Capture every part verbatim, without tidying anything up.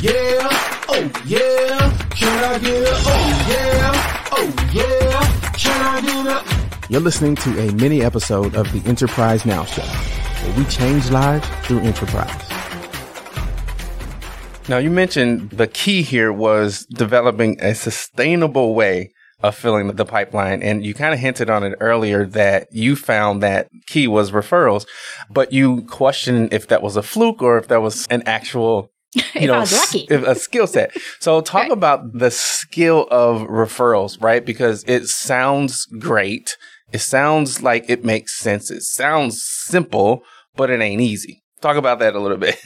Yeah, oh yeah, can I get it? Oh yeah, oh yeah, can I get it? You're listening to a mini episode of the Enterprise Now Show, where we change lives through enterprise. Now, you mentioned the key here was developing a sustainable way of filling the pipeline. And you kind of hinted on it earlier that you found that key was referrals, but you questioned if that was a fluke or if that was an actual you know, a skill set. So talk right. about the skill of referrals, right? Because it sounds great. It sounds like it makes sense. It sounds simple, but it ain't easy. Talk about that a little bit.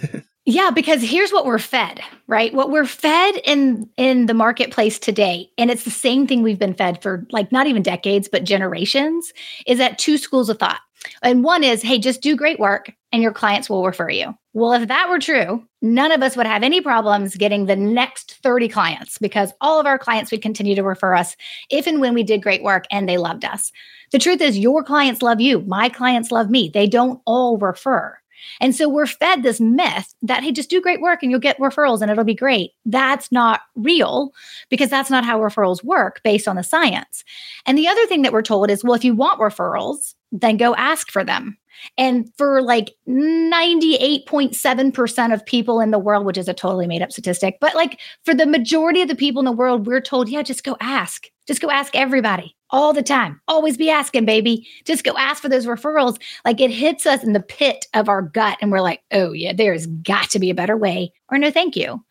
Yeah, because here's what we're fed, right? What we're fed in, in the marketplace today, and it's the same thing we've been fed for like not even decades, but generations, is at two schools of thought. And one is, hey, just do great work and your clients will refer you. Well, if that were true, none of us would have any problems getting the next thirty clients because all of our clients would continue to refer us if and when we did great work and they loved us. The truth is your clients love you. My clients love me. They don't all refer. And so we're fed this myth that, hey, just do great work and you'll get referrals and it'll be great. That's not real because that's not how referrals work based on the science. And the other thing that we're told is, well, if you want referrals, then go ask for them. And for like ninety-eight point seven percent of people in the world, which is a totally made up statistic, but like for the majority of the people in the world, we're told, yeah, just go ask. Just go ask everybody all the time. Always be asking, baby. Just go ask for those referrals. Like it hits us in the pit of our gut and we're like, oh yeah, there's got to be a better way or no, thank you.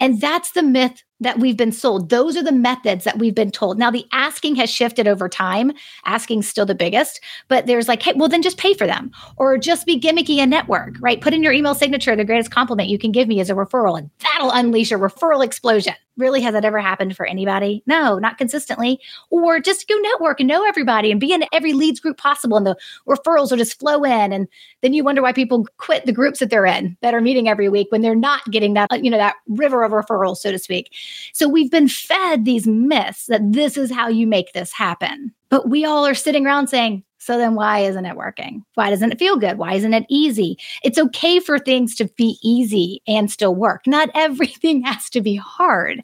And that's the myth that we've been sold. Those are the methods that we've been told. Now the asking has shifted over time. Asking's still the biggest, but there's like, hey, well then just pay for them or just be gimmicky and network, right? Put in your email signature. The greatest compliment you can give me is a referral and that'll unleash a referral explosion. Really, has that ever happened for anybody? No, not consistently. Or just go network and know everybody and be in every leads group possible and the referrals will just flow in. And then you wonder why people quit the groups that they're in that are meeting every week when they're not getting that, you know, that river of referrals, so to speak. So we've been fed these myths that this is how you make this happen. But we all are sitting around saying, so then why isn't it working? Why doesn't it feel good? Why isn't it easy? It's okay for things to be easy and still work. Not everything has to be hard.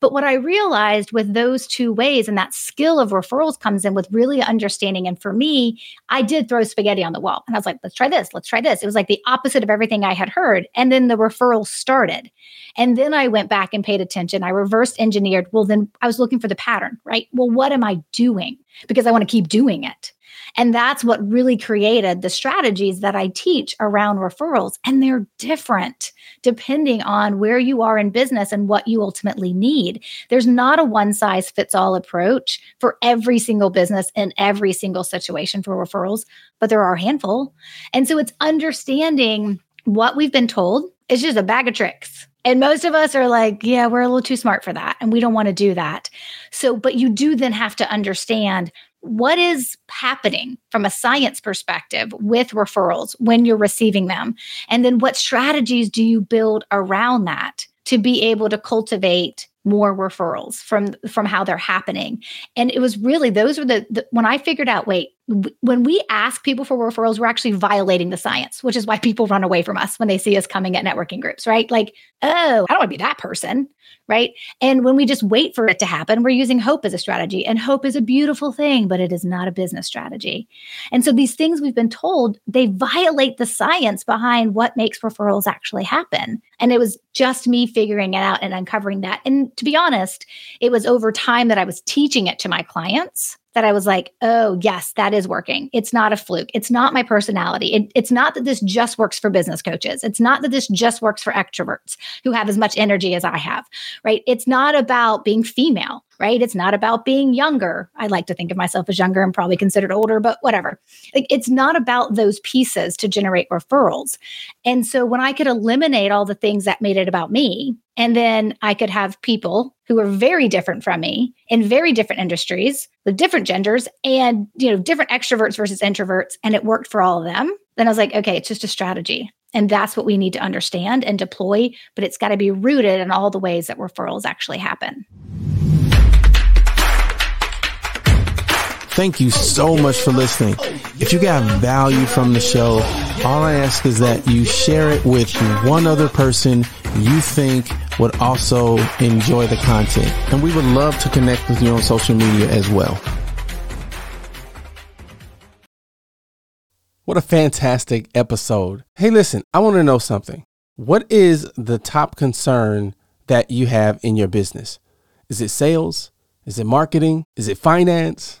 But what I realized with those two ways and that skill of referrals comes in with really understanding. And for me, I did throw spaghetti on the wall and I was like, let's try this. Let's try this. It was like the opposite of everything I had heard. And then the referral started. And then I went back and paid attention. I reverse engineered. Well, then I was looking for the pattern, right? Well, what am I doing? Because I want to keep doing it. And that's what really created the strategies that I teach around referrals. And they're different depending on where you are in business and what you ultimately need. There's not a one-size-fits-all approach for every single business in every single situation for referrals, but there are a handful. And so it's understanding what we've been told is just a bag of tricks. And most of us are like, yeah, we're a little too smart for that. And we don't want to do that. So, but you do then have to understand what is happening from a science perspective with referrals when you're receiving them? And then what strategies do you build around that to be able to cultivate more referrals from, from how they're happening? And it was really, those were the, the when I figured out, wait, w- when we ask people for referrals, we're actually violating the science, which is why people run away from us when they see us coming at networking groups, right? Like, oh, I don't want to be that person, right? And when we just wait for it to happen, we're using hope as a strategy, and hope is a beautiful thing, but it is not a business strategy. And so these things we've been told, they violate the science behind what makes referrals actually happen. And it was just me figuring it out and uncovering that. And to be honest, it was over time that I was teaching it to my clients that I was like, oh, yes, that is working. It's not a fluke. It's not my personality. It, it's not that this just works for business coaches. It's not that this just works for extroverts who have as much energy as I have, right? It's not about being female, right? It's not about being younger. I like to think of myself as younger and probably considered older, but whatever. Like, it's not about those pieces to generate referrals. And so when I could eliminate all the things that made it about me, and then I could have people who are very different from me in very different industries with different genders and, you know, different extroverts versus introverts, and it worked for all of them, then I was like, okay, it's just a strategy. And that's what we need to understand and deploy, but it's got to be rooted in all the ways that referrals actually happen. Thank you so much for listening. If you got value from the show, all I ask is that you share it with one other person you think would also enjoy the content. And we would love to connect with you on social media as well. What a fantastic episode. Hey, listen, I want to know something. What is the top concern that you have in your business? Is it sales? Is it marketing? Is it finance?